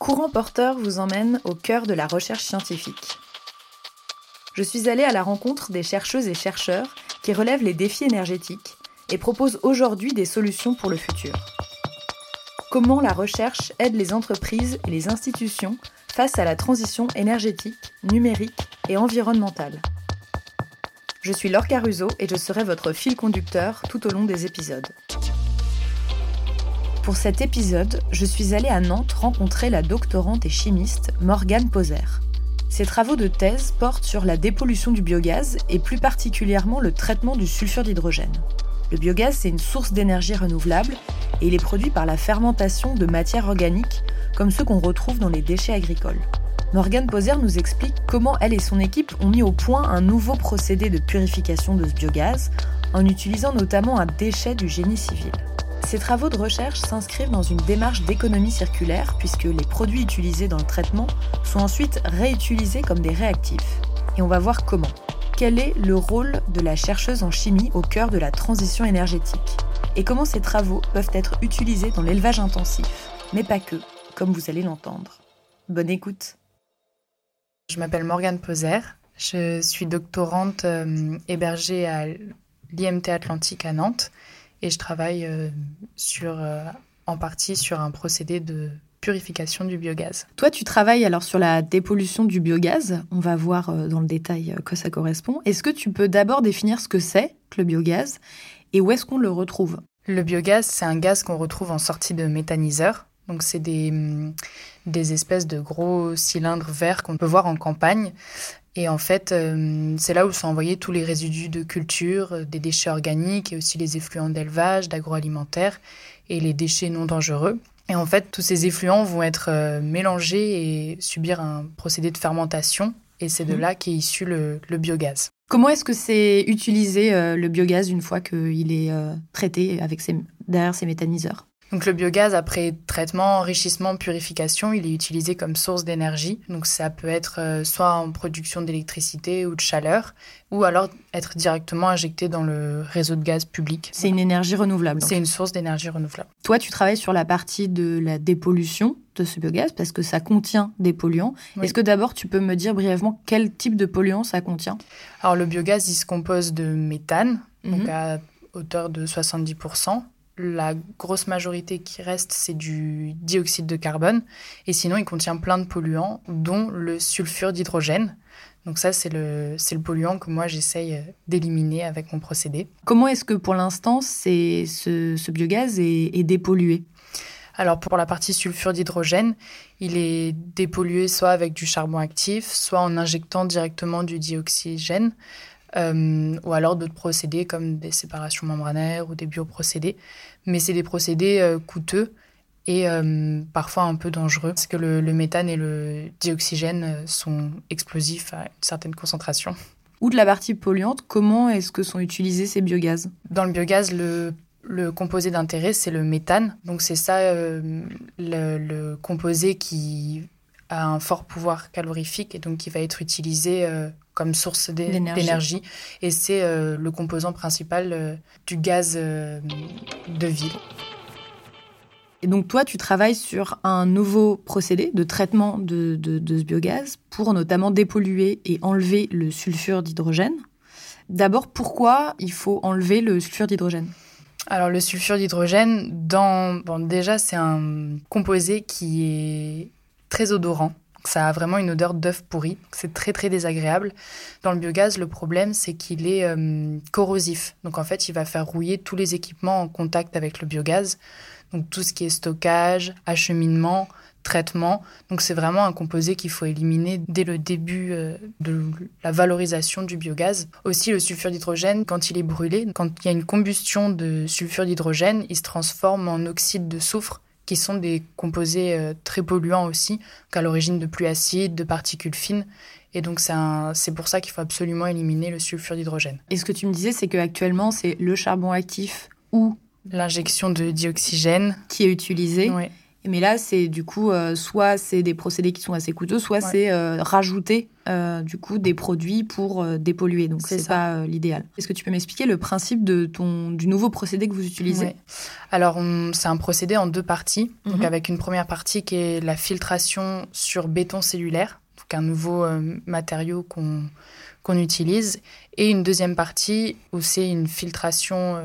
Courant porteur vous emmène au cœur de la recherche scientifique. Je suis allée à la rencontre des chercheuses et chercheurs qui relèvent les défis énergétiques et proposent aujourd'hui des solutions pour le futur. Comment la recherche aide les entreprises et les institutions face à la transition énergétique, numérique et environnementale. Je suis Laure Caruso et je serai votre fil conducteur tout au long des épisodes. Pour cet épisode, je suis allée à Nantes rencontrer la doctorante et chimiste Morgane Poser. Ses travaux de thèse portent sur la dépollution du biogaz et plus particulièrement le traitement du sulfure d'hydrogène. Le biogaz, c'est une source d'énergie renouvelable et il est produit par la fermentation de matières organiques comme ceux qu'on retrouve dans les déchets agricoles. Morgane Poser nous explique comment elle et son équipe ont mis au point un nouveau procédé de purification de ce biogaz en utilisant notamment un déchet du génie civil. Ces travaux de recherche s'inscrivent dans une démarche d'économie circulaire puisque les produits utilisés dans le traitement sont ensuite réutilisés comme des réactifs. Et on va voir comment. Quel est le rôle de la chercheuse en chimie au cœur de la transition énergétique ? Et comment ces travaux peuvent être utilisés dans l'élevage intensif ? Mais pas que, comme vous allez l'entendre. Bonne écoute. Je m'appelle Morgane Poser, je suis doctorante hébergée à l'IMT Atlantique à Nantes et je travaille en partie sur un procédé de purification du biogaz. Toi, tu travailles alors sur la dépollution du biogaz, on va voir dans le détail que ça correspond. Est-ce que tu peux d'abord définir ce que c'est que le biogaz et où est-ce qu'on le retrouve ? Le biogaz, c'est un gaz qu'on retrouve en sortie de méthaniseur. Donc, c'est des espèces de gros cylindres verts qu'on peut voir en campagne. Et en fait, c'est là où sont envoyés tous les résidus de culture, des déchets organiques et aussi les effluents d'élevage, d'agroalimentaire et les déchets non dangereux. Et en fait, tous ces effluents vont être mélangés et subir un procédé de fermentation. Et c'est de là qu'est issu le biogaz. Comment est-ce que c'est utilisé, le biogaz, une fois qu'il est traité derrière ses méthaniseurs ? Donc le biogaz, après traitement, enrichissement, purification, il est utilisé comme source d'énergie. Donc ça peut être soit en production d'électricité ou de chaleur, ou alors être directement injecté dans le réseau de gaz public. C'est une énergie renouvelable. C'est une source d'énergie renouvelable. Toi, tu travailles sur la partie de la dépollution de ce biogaz, parce que ça contient des polluants. Oui. Est-ce que d'abord, tu peux me dire brièvement quel type de polluant ça contient ? Alors le biogaz, il se compose de méthane, donc à hauteur de 70%. La grosse majorité qui reste, c'est du dioxyde de carbone. Et sinon, il contient plein de polluants, dont le sulfure d'hydrogène. Donc ça, c'est le polluant que moi, j'essaye d'éliminer avec mon procédé. Comment est-ce que, pour l'instant, ce biogaz est dépollué ? Alors, pour la partie sulfure d'hydrogène, il est dépollué soit avec du charbon actif, soit en injectant directement du dioxygène. Ou alors d'autres procédés comme des séparations membranaires ou des bioprocédés. Mais c'est des procédés coûteux et parfois un peu dangereux parce que le méthane et le dioxygène sont explosifs à une certaine concentration. Ou de la partie polluante, comment est-ce que sont utilisés ces biogaz ? Dans le biogaz, le composé d'intérêt, c'est le méthane. Donc c'est ça, le composé qui a un fort pouvoir calorifique et donc qui va être utilisé comme source d'énergie. Et c'est le composant principal du gaz de ville. Et donc toi, tu travailles sur un nouveau procédé de traitement de ce biogaz pour notamment dépolluer et enlever le sulfure d'hydrogène. D'abord, pourquoi il faut enlever le sulfure d'hydrogène ? Alors le sulfure d'hydrogène, déjà, c'est un composé qui est très odorant. Ça a vraiment une odeur d'œuf pourri, c'est très très désagréable. Dans le biogaz, le problème c'est qu'il est corrosif. Donc en fait, il va faire rouiller tous les équipements en contact avec le biogaz. Donc tout ce qui est stockage, acheminement, traitement. Donc c'est vraiment un composé qu'il faut éliminer dès le début de la valorisation du biogaz. Aussi le sulfure d'hydrogène, quand il est brûlé, quand il y a une combustion de sulfure d'hydrogène, il se transforme en oxyde de soufre, qui sont des composés très polluants aussi, à l'origine de pluies acides, de particules fines. Et donc, c'est pour ça qu'il faut absolument éliminer le sulfure d'hydrogène. Et ce que tu me disais, c'est qu'actuellement, c'est le charbon actif ou l'injection de dioxygène qui est utilisée. Oui. Mais là, c'est du coup, soit c'est des procédés qui sont assez coûteux, soit c'est rajouter du coup des produits pour dépolluer. Donc, c'est pas l'idéal. Est-ce que tu peux m'expliquer le principe du nouveau procédé que vous utilisez ? Ouais. Alors, c'est un procédé en deux parties. Mm-hmm. Donc, avec une première partie qui est la filtration sur béton cellulaire, donc un nouveau matériau qu'on utilise. Et une deuxième partie où c'est une filtration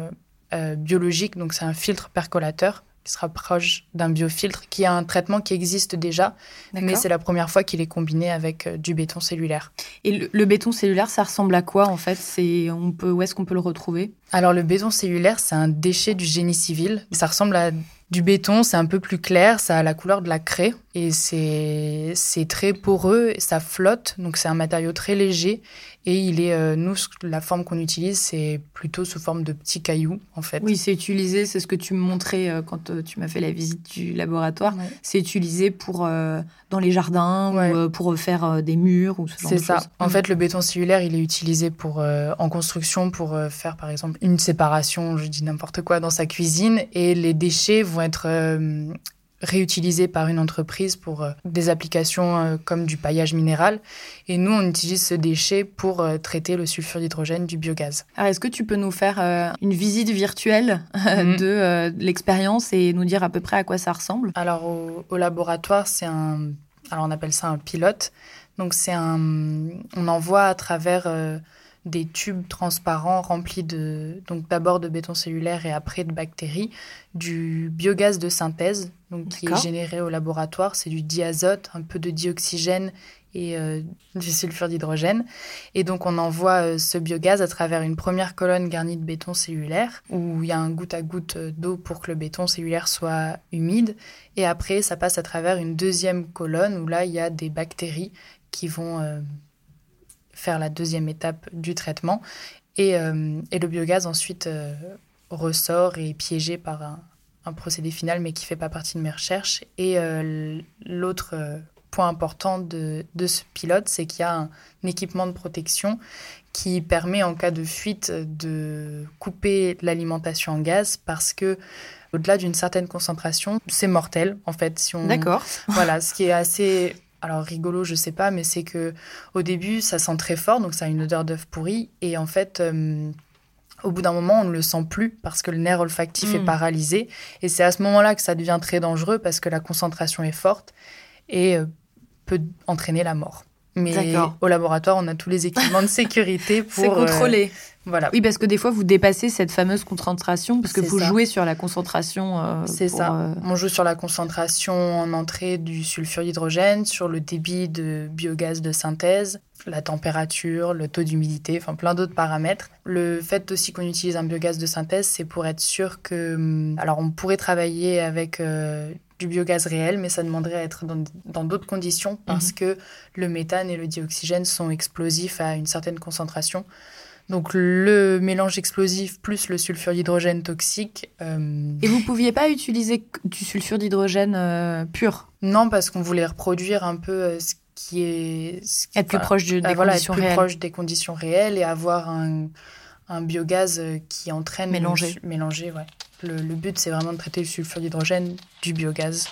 biologique, donc c'est un filtre percolateur qui se rapproche d'un biofiltre, qui a un traitement qui existe déjà, mais c'est la première fois qu'il est combiné avec du béton cellulaire. Et le béton cellulaire, ça ressemble à quoi en fait ? Où est-ce qu'on peut le retrouver ? Alors le béton cellulaire, c'est un déchet du génie civil. Ça ressemble à du béton, c'est un peu plus clair, ça a la couleur de la craie et c'est très poreux, ça flotte, donc c'est un matériau très léger et il est, nous, la forme qu'on utilise, c'est plutôt sous forme de petits cailloux en fait. Oui, c'est utilisé, c'est ce que tu me montrais quand tu m'as fait la visite du laboratoire, c'est utilisé pour dans les jardins ou pour faire des murs ou ce genre de choses. C'est ça. En fait, le béton cellulaire, il est utilisé pour en construction pour faire par exemple une séparation, je dis n'importe quoi, dans sa cuisine et les déchets vont être réutilisés par une entreprise pour des applications comme du paillage minéral. Et nous, on utilise ce déchet pour traiter le sulfure d'hydrogène du biogaz. Alors, est-ce que tu peux nous faire une visite virtuelle de l'expérience et nous dire à peu près à quoi ça ressemble ? Alors, au laboratoire, on appelle ça un pilote. Donc, on envoie à travers des tubes transparents remplis d'abord de béton cellulaire et après de bactéries, du biogaz de synthèse qui est généré au laboratoire. C'est du diazote, un peu de dioxygène et du sulfure d'hydrogène. Et donc, on envoie ce biogaz à travers une première colonne garnie de béton cellulaire où il y a un goutte à goutte d'eau pour que le béton cellulaire soit humide. Et après, ça passe à travers une deuxième colonne où là, il y a des bactéries qui vont faire la deuxième étape du traitement. Et le biogaz, ensuite, ressort et est piégé par un procédé final, mais qui ne fait pas partie de mes recherches. Et l'autre point important de ce pilote, c'est qu'il y a un équipement de protection qui permet, en cas de fuite, de couper l'alimentation en gaz parce que au-delà d'une certaine concentration, c'est mortel, en fait. D'accord. Voilà, ce qui est assez... Alors rigolo, je sais pas, mais c'est que au début, ça sent très fort, donc ça a une odeur d'œuf pourri. Et en fait, au bout d'un moment, on ne le sent plus parce que le nerf olfactif est paralysé. Et c'est à ce moment-là que ça devient très dangereux parce que la concentration est forte et peut entraîner la mort. Mais au laboratoire, on a tous les équipements de sécurité pour... C'est contrôlé. Voilà. Oui, parce que des fois, vous dépassez cette fameuse concentration, parce que vous jouez sur la concentration. On joue sur la concentration en entrée du sulfure d'hydrogène, sur le débit de biogaz de synthèse, la température, le taux d'humidité, enfin plein d'autres paramètres. Le fait aussi qu'on utilise un biogaz de synthèse, c'est pour être sûr que... Alors, on pourrait travailler avec... du biogaz réel, mais ça demanderait à être dans d'autres conditions parce que le méthane et le dioxygène sont explosifs à une certaine concentration. Donc, le mélange explosif plus le sulfure d'hydrogène toxique... Et vous ne pouviez pas utiliser du sulfure d'hydrogène pur ? Non, parce qu'on voulait reproduire un peu ce qui est... Être plus proche des conditions réelles et avoir un biogaz qui entraîne... Mélangé, ouais. Le but, c'est vraiment de traiter le sulfure d'hydrogène du biogaz.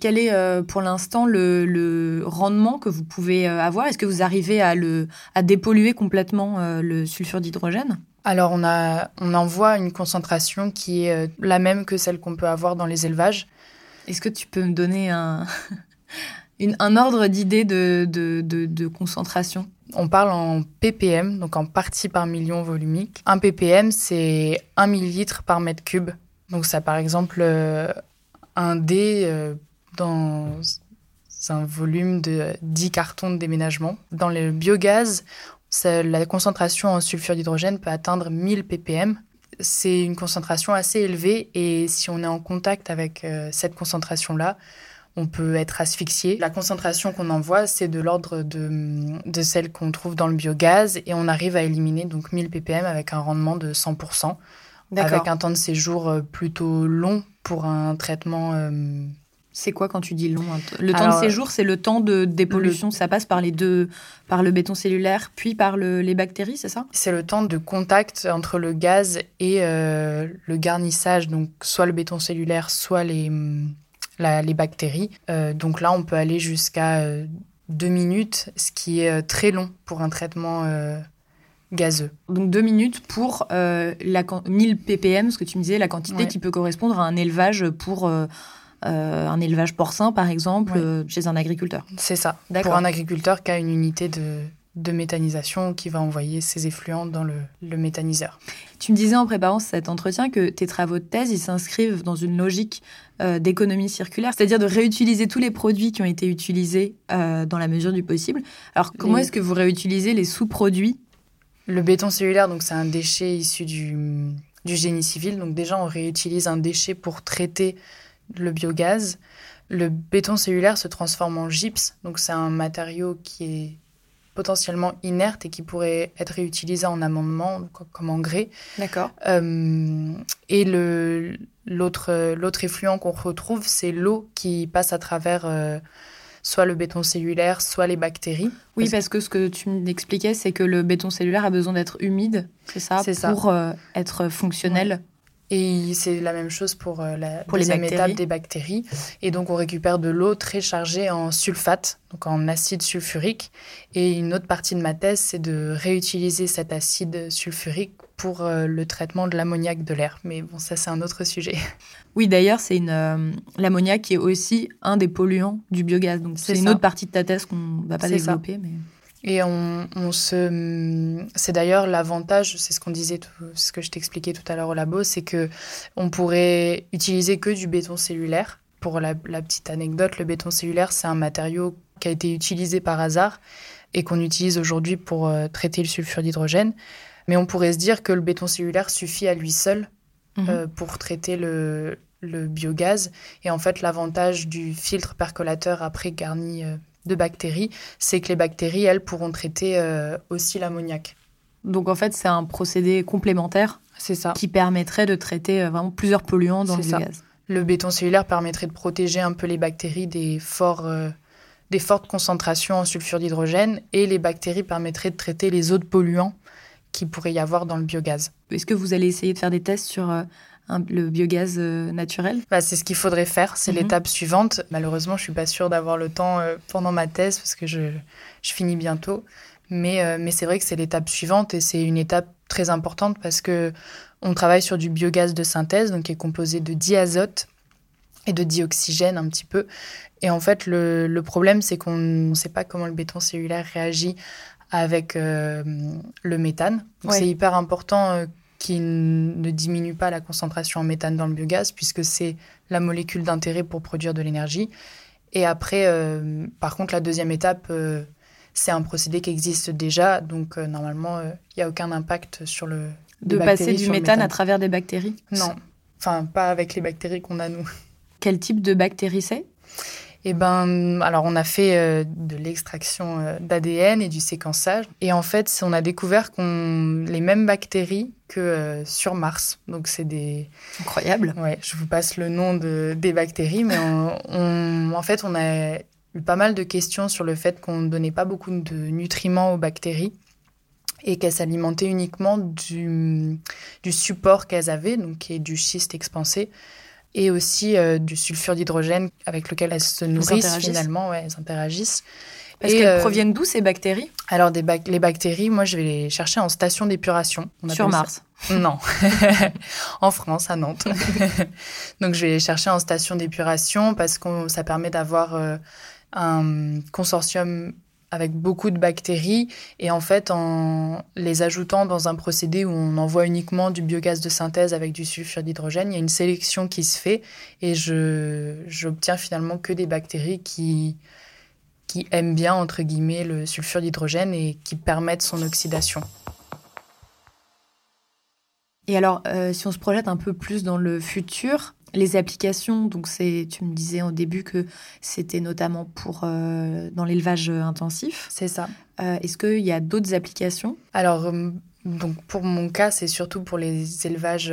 Quel est pour l'instant le rendement que vous pouvez avoir ? Est-ce que vous arrivez à dépolluer complètement le sulfure d'hydrogène ? Alors, on envoie une concentration qui est la même que celle qu'on peut avoir dans les élevages. Est-ce que tu peux me donner un ordre d'idée de concentration ? On parle en ppm, donc en parties par million volumique. Un ppm, c'est 1 millilitre par mètre cube. Donc ça, par exemple, un dé dans un volume de 10 cartons de déménagement. Dans le biogaz, la concentration en sulfure d'hydrogène peut atteindre 1000 ppm. C'est une concentration assez élevée et si on est en contact avec cette concentration-là, on peut être asphyxié. La concentration qu'on envoie, c'est de l'ordre de celle qu'on trouve dans le biogaz et on arrive à éliminer donc 1000 ppm avec un rendement de 100%, avec un temps de séjour plutôt long pour un traitement C'est quoi quand tu dis long? Le temps de séjour, c'est le temps de dépollution. Ça passe par les deux, par le béton cellulaire, puis par les bactéries, c'est ça? C'est le temps de contact entre le gaz et le garnissage, donc soit le béton cellulaire, soit les bactéries. Donc là, on peut aller jusqu'à 2 minutes, ce qui est très long pour un traitement gazeux. Donc 2 minutes pour 1000 ppm, ce que tu me disais, la quantité qui peut correspondre à un élevage pour un élevage porcin, par exemple, chez un agriculteur. C'est ça. D'accord. Pour un agriculteur qui a une unité de méthanisation qui va envoyer ses effluents dans le méthaniseur. Tu me disais en préparant cet entretien que tes travaux de thèse, ils s'inscrivent dans une logique d'économie circulaire, c'est-à-dire de réutiliser tous les produits qui ont été utilisés dans la mesure du possible. Alors comment est-ce que vous réutilisez les sous-produits? Le béton cellulaire, donc, c'est un déchet issu du génie civil. Donc déjà, on réutilise un déchet pour traiter le biogaz. Le béton cellulaire se transforme en gypse, donc c'est un matériau qui est potentiellement inerte et qui pourrait être réutilisé en amendement, comme engrais. D'accord. Et l'autre effluent qu'on retrouve, c'est l'eau qui passe à travers soit le béton cellulaire, soit les bactéries. Oui, parce que ce que tu m'expliquais, c'est que le béton cellulaire a besoin d'être humide, c'est ça. Pour être fonctionnel. Ouais. Et c'est la même chose pour la deuxième étape des bactéries. Et donc, on récupère de l'eau très chargée en sulfate, donc en acide sulfurique. Et une autre partie de ma thèse, c'est de réutiliser cet acide sulfurique pour le traitement de l'ammoniac de l'air. Mais bon, ça, c'est un autre sujet. Oui, d'ailleurs, c'est l'ammoniac qui est aussi un des polluants du biogaz. Donc, c'est une autre partie de ta thèse qu'on ne va pas développer, mais... Et c'est d'ailleurs l'avantage, c'est ce qu'on disait, ce que je t'expliquais tout à l'heure au labo, c'est que on pourrait utiliser que du béton cellulaire. Pour la petite anecdote, le béton cellulaire, c'est un matériau qui a été utilisé par hasard et qu'on utilise aujourd'hui pour traiter le sulfure d'hydrogène. Mais on pourrait se dire que le béton cellulaire suffit à lui seul pour traiter le biogaz. Et en fait, l'avantage du filtre percolateur après garni de bactéries, c'est que les bactéries, elles, pourront traiter aussi l'ammoniac. Donc, en fait, c'est un procédé complémentaire qui permettrait de traiter vraiment plusieurs polluants dans le gaz. Le béton cellulaire permettrait de protéger un peu les bactéries des fortes concentrations en sulfure d'hydrogène, et les bactéries permettraient de traiter les autres polluants qu'il pourrait y avoir dans le biogaz. Est-ce que vous allez essayer de faire des tests sur... le biogaz naturel? C'est ce qu'il faudrait faire, c'est l'étape suivante. Malheureusement, je ne suis pas sûre d'avoir le temps pendant ma thèse, parce que je finis bientôt. Mais c'est vrai que c'est l'étape suivante, et c'est une étape très importante, parce qu'on travaille sur du biogaz de synthèse, donc qui est composé de diazote et de dioxygène un petit peu. Et en fait, le problème, c'est qu'on ne sait pas comment le béton cellulaire réagit avec le méthane. Donc c'est hyper important qui ne diminue pas la concentration en méthane dans le biogaz, puisque c'est la molécule d'intérêt pour produire de l'énergie. Et après, par contre, la deuxième étape, c'est un procédé qui existe déjà, donc normalement, il n'y a aucun impact sur le... De passer du méthane à travers des bactéries? Non, enfin, pas avec les bactéries qu'on a, nous. Quel type de bactéries c'est? Eh ben, alors on a fait de l'extraction d'ADN et du séquençage. Et en fait, on a découvert qu'on les mêmes bactéries que sur Mars. Donc c'est des... Incroyable. Ouais, je vous passe le nom des bactéries. Mais en fait, on a eu pas mal de questions sur le fait qu'on ne donnait pas beaucoup de nutriments aux bactéries et qu'elles s'alimentaient uniquement du support qu'elles avaient, donc qui est du schiste expansé. Et aussi du sulfure d'hydrogène avec lequel elles se nourrissent finalement, elles interagissent. Parce qu'elles proviennent d'où, ces bactéries? Alors les bactéries, moi je vais les chercher en station d'épuration. Sur Mars? Non, en France, à Nantes. Donc je vais les chercher en station d'épuration parce que ça permet d'avoir un consortium avec beaucoup de bactéries, et en fait, en les ajoutant dans un procédé où on envoie uniquement du biogaz de synthèse avec du sulfure d'hydrogène, il y a une sélection qui se fait, et j'obtiens finalement que des bactéries qui aiment bien, entre guillemets, le sulfure d'hydrogène et qui permettent son oxydation. Et alors, si on se projette un peu plus dans le futur... Les applications, donc tu me disais au début que c'était notamment pour dans l'élevage intensif. C'est ça. Est-ce qu'il y a d'autres applications? Alors, Donc pour mon cas, c'est surtout pour les élevages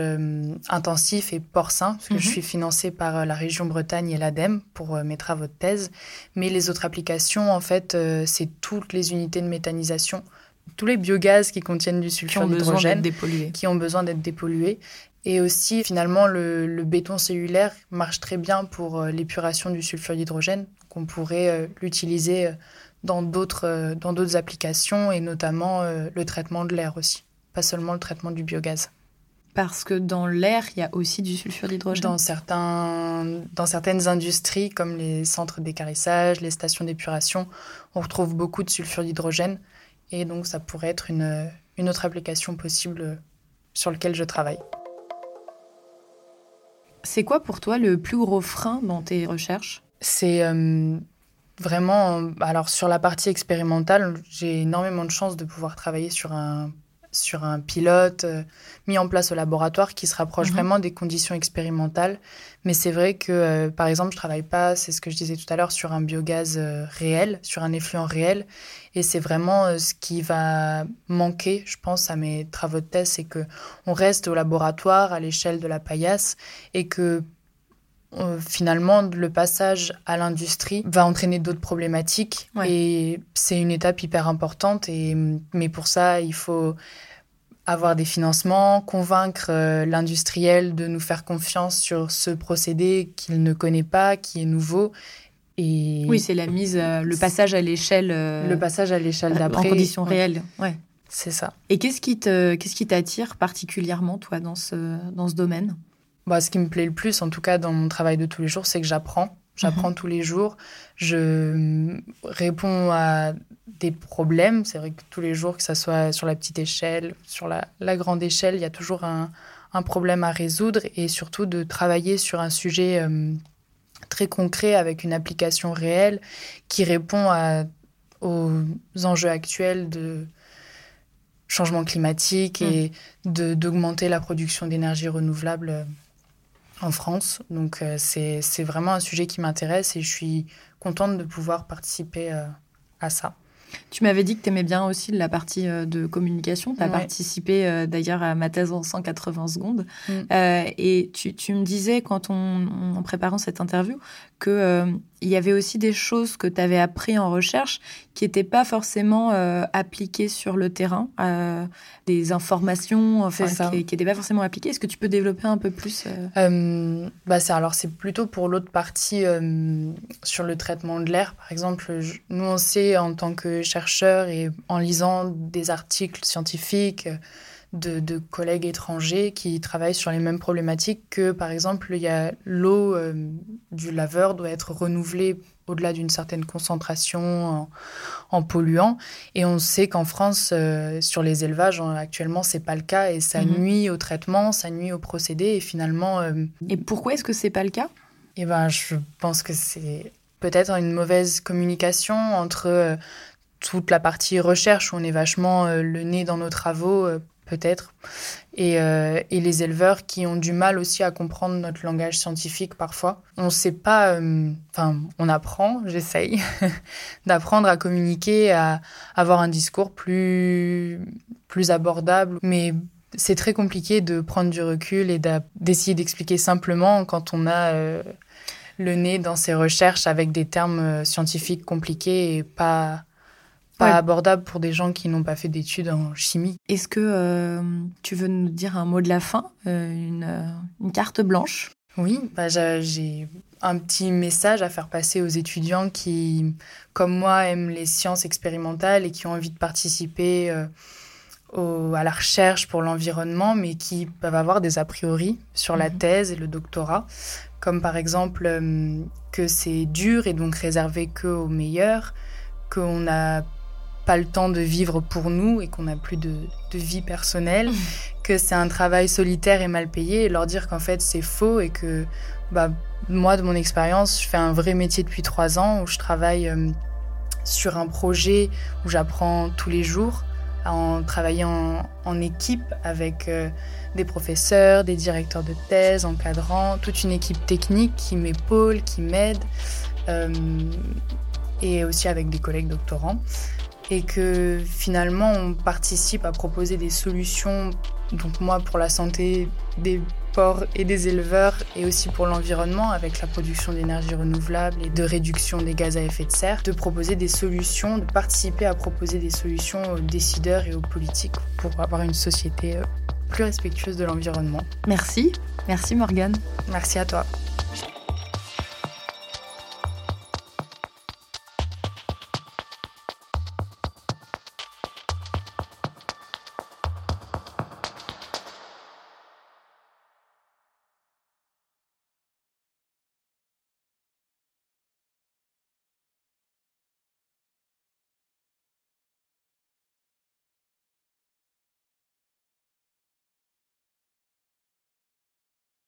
intensifs et porcins, parce que je suis financée par la région Bretagne et l'ADEME pour mes travaux de thèse. Mais les autres applications, en fait, c'est toutes les unités de méthanisation, tous les biogaz qui contiennent du sulfure d'hydrogène, qui ont besoin d'être dépollués. Et aussi, finalement, le béton cellulaire marche très bien pour l'épuration du sulfure d'hydrogène, qu'on pourrait l'utiliser dans d'autres applications, et notamment le traitement de l'air aussi, pas seulement le traitement du biogaz. Parce que dans l'air, il y a aussi du sulfure d'hydrogène. Dans certaines industries, comme les centres d'équarrissage, les stations d'épuration, on retrouve beaucoup de sulfure d'hydrogène, et donc ça pourrait être une autre application possible sur laquelle je travaille. C'est quoi pour toi le plus gros frein dans tes recherches ? C'est... Vraiment, alors sur la partie expérimentale, j'ai énormément de chance de pouvoir travailler sur un pilote mis en place au laboratoire qui se rapproche vraiment des conditions expérimentales. Mais c'est vrai que, par exemple, je ne travaille pas, c'est ce que je disais tout à l'heure, sur un biogaz réel, sur un effluent réel. Et c'est vraiment ce qui va manquer, je pense, à mes travaux de thèse, c'est qu'on reste au laboratoire à l'échelle de la paillasse et que, finalement, le passage à l'industrie va entraîner d'autres problématiques et c'est une étape hyper importante. Mais pour ça, il faut avoir des financements, convaincre l'industriel de nous faire confiance sur ce procédé qu'il ne connaît pas, qui est nouveau. Et oui, c'est le passage à l'échelle. Le passage à l'échelle d'après. En conditions réelles, ouais. C'est ça. Et qu'est-ce qui t'attire particulièrement, toi, dans ce domaine ? Bah, ce qui me plaît le plus, en tout cas dans mon travail de tous les jours, c'est que j'apprends. J'apprends tous les jours. Je réponds à des problèmes. C'est vrai que tous les jours, que ce soit sur la petite échelle, sur la grande échelle, il y a toujours un problème à résoudre. Et surtout de travailler sur un sujet très concret avec une application réelle qui répond aux enjeux actuels de changement climatique et d'augmenter la production d'énergie renouvelable en France. Donc, c'est vraiment un sujet qui m'intéresse et je suis contente de pouvoir participer à ça. Tu m'avais dit que tu aimais bien aussi la partie de communication. Tu as participé d'ailleurs à ma thèse en 180 secondes. Et tu me disais, en préparant cette interview, qu'il y avait aussi des choses que tu avais apprises en recherche qui n'étaient pas forcément appliquées sur le terrain, des informations qui n'étaient pas forcément appliquées. Est-ce que tu peux développer un peu plus c'est plutôt pour l'autre partie sur le traitement de l'air. Par exemple, nous, on sait en tant que chercheurs et en lisant des articles scientifiques de collègues étrangers qui travaillent sur les mêmes problématiques que, par exemple, il y a l'eau du laveur doit être renouvelée au-delà d'une certaine concentration en polluant. Et on sait qu'en France, sur les élevages, actuellement, c'est pas le cas et ça nuit au traitement, ça nuit au procédé et finalement... Et pourquoi est-ce que c'est pas le cas ? Eh ben, je pense que c'est peut-être une mauvaise communication entre... toute la partie recherche, où on est vachement le nez dans nos travaux, peut-être, et les éleveurs qui ont du mal aussi à comprendre notre langage scientifique parfois. On ne sait pas... on apprend, j'essaye, d'apprendre à communiquer, à avoir un discours plus abordable. Mais c'est très compliqué de prendre du recul et d'essayer d'expliquer simplement quand on a... le nez dans ses recherches avec des termes scientifiques compliqués et pas abordable pour des gens qui n'ont pas fait d'études en chimie. Est-ce que tu veux nous dire un mot de la fin, une carte blanche ? Oui, j'ai un petit message à faire passer aux étudiants qui, comme moi, aiment les sciences expérimentales et qui ont envie de participer à la recherche pour l'environnement, mais qui peuvent avoir des a priori sur la thèse et le doctorat, comme par exemple que c'est dur et donc réservé qu'aux meilleurs, qu'on n'a pas le temps de vivre pour nous et qu'on n'a plus de vie personnelle, que c'est un travail solitaire et mal payé, et leur dire qu'en fait c'est faux et que moi, de mon expérience, je fais un vrai métier depuis 3 ans où je travaille sur un projet où j'apprends tous les jours en travaillant en équipe avec des professeurs, des directeurs de thèse, encadrants, toute une équipe technique qui m'épaule, qui m'aide, et aussi avec des collègues doctorants. et que finalement on participe à proposer des solutions, donc moi pour la santé des porcs et des éleveurs et aussi pour l'environnement avec la production d'énergie renouvelable et de réduction des gaz à effet de serre, de proposer des solutions, de participer à proposer des solutions aux décideurs et aux politiques pour avoir une société plus respectueuse de l'environnement. Merci Morgane. Merci à toi.